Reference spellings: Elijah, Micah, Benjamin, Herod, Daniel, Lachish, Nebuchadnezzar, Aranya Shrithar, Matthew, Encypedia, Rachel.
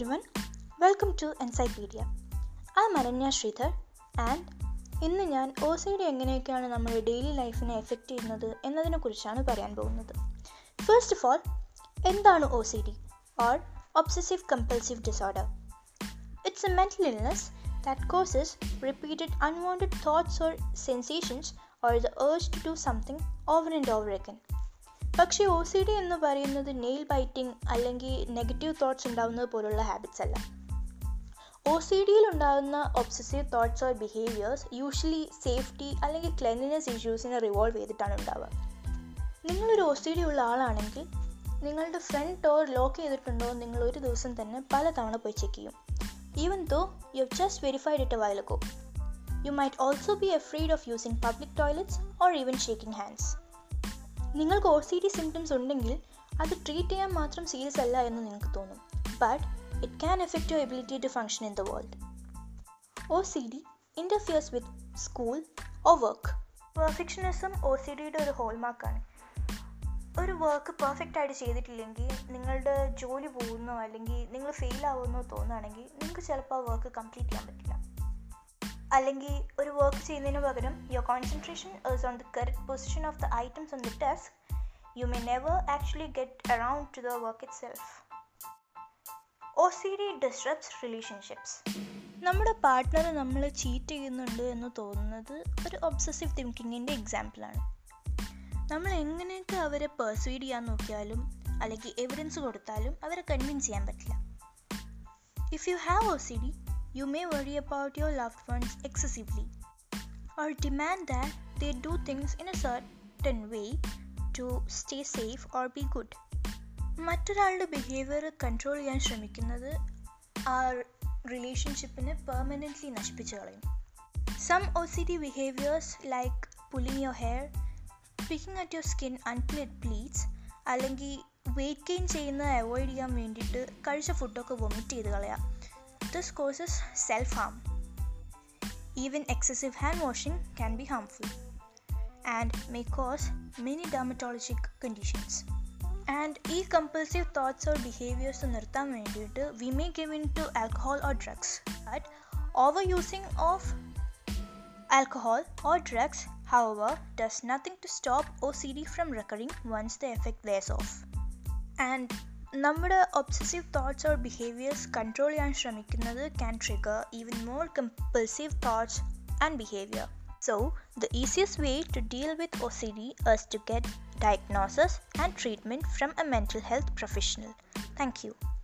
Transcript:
everyone, welcome to Encypedia. I am Aranya Shrithar and ഇന്ന് ഞാൻ OCD എങ്ങനെയൊക്കെയാണ് നമ്മുടെ ഡെയിലി ലൈഫിനെ എഫക്റ്റ് ചെയ്യുന്നത് എന്നതിനെക്കുറിച്ചാണ് പറയാൻ പോകുന്നത്. ഫസ്റ്റ് ഓഫ് ഓൾ, എന്താണ് OCD or Obsessive Compulsive Disorder? It's a mental illness that causes repeated unwanted thoughts or sensations or the urge to do something over and over again. പക്ഷേ OCD എന്ന് പറയുന്നത് nail biting അല്ലെങ്കിൽ negative thoughts ഉണ്ടാകുന്നത് പോലുള്ള habits അല്ല. OCDയിൽ ഉണ്ടാകുന്ന obsessive thoughts or behaviours usually safety അല്ലെങ്കിൽ ക്ലെൻലിനെസ് ഇഷ്യൂസിനെ റിവോൾവ് ചെയ്തിട്ടാണ് ഉണ്ടാവുക. നിങ്ങളൊരു OCD ഉള്ള ആളാണെങ്കിൽ നിങ്ങളുടെ ഫ്രണ്ട് ഡോർ ലോക്ക് ചെയ്തിട്ടുണ്ടോ നിങ്ങൾ ഒരു ദിവസം തന്നെ പലതവണ പോയി ചെക്ക് ചെയ്യും. Even though you have just verified it a while ago, you might also be afraid of using public toilets or even shaking hands. നിങ്ങൾക്ക് OCD സിംറ്റംസ് ഉണ്ടെങ്കിൽ അത് ട്രീറ്റ് ചെയ്യാൻ മാത്രം സീരിയസ് അല്ല എന്ന് നിങ്ങൾക്ക് തോന്നും, but it can affect your ability to function in the world. OCD interferes with school or work. Perfectionism OCDയുടെ ഒരു ഹോൾമാർക്കാണ്. ഒരു വർക്ക് പെർഫെക്റ്റ് ആയിട്ട് ചെയ്തിട്ടില്ലെങ്കിൽ നിങ്ങളുടെ ജോലി പോകുന്നോ അല്ലെങ്കിൽ നിങ്ങൾ ഫെയിലാവുമെന്നോ തോന്നുകയാണെങ്കിൽ നിങ്ങൾക്ക് ചിലപ്പോൾ ആ വർക്ക് കംപ്ലീറ്റ് ചെയ്യാൻ പറ്റില്ല. അല്ലെങ്കിൽ ഒരു വർക്ക് ചെയ്യുന്നതിന് പകരം your concentration is on the correct position of the items on the desk. You may never actually get around to the work itself. OCD disrupts relationships. നമ്മുടെ പാർട്ട്ണർ നമ്മളെ cheat ചെയ്യുന്നുണ്ട് എന്ന് തോന്നുന്നത് ഒരു ഒബ്സസീവ് തിങ്കിങ്ങിൻ്റെ എക്സാമ്പിളാണ്. നമ്മൾ എങ്ങനെയൊക്കെ അവരെ പെർസ്യൂഡ് ചെയ്യാൻ നോക്കിയാലും അല്ലെങ്കിൽ എവിഡൻസ് കൊടുത്താലും അവരെ കൺവിൻസ് ചെയ്യാൻ പറ്റില്ല. If you have OCD, you may worry about your loved ones excessively or demand that they do things in a certain way to stay safe or be good. മറ്റൊരാളുടെ behaviour control ചെയ്യാൻ ശ്രമിക്കുന്നത് ആ റിലേഷൻഷിപ്പിനെ permanently നശിപ്പിച്ചു കളയും. Some OCD behaviours like pulling your hair, picking at your skin until it bleeds, അല്ലെങ്കിൽ weight gain ചെയ്യുന്നത് avoid ചെയ്യാൻ വേണ്ടിയിട്ട് കഴിച്ച ഫുഡൊക്കെ വൊമിറ്റ് ചെയ്ത് കളയാം. This causes self-harm. Even excessive hand washing can be harmful and may cause many dermatologic conditions. And these compulsive thoughts or behaviors to nirthan vendiittu we may give in to alcohol or drugs. But overusing of alcohol or drugs, however, does nothing to stop OCD from recurring once the effect wears off. And നമ്മുടെ obsessive thoughts or behaviours control ചെയ്യാൻ ശ്രമിക്കുന്നത് can trigger even more compulsive thoughts and behaviour. So the easiest way to deal with OCD is to get diagnosis and treatment from a mental health professional. Thank U.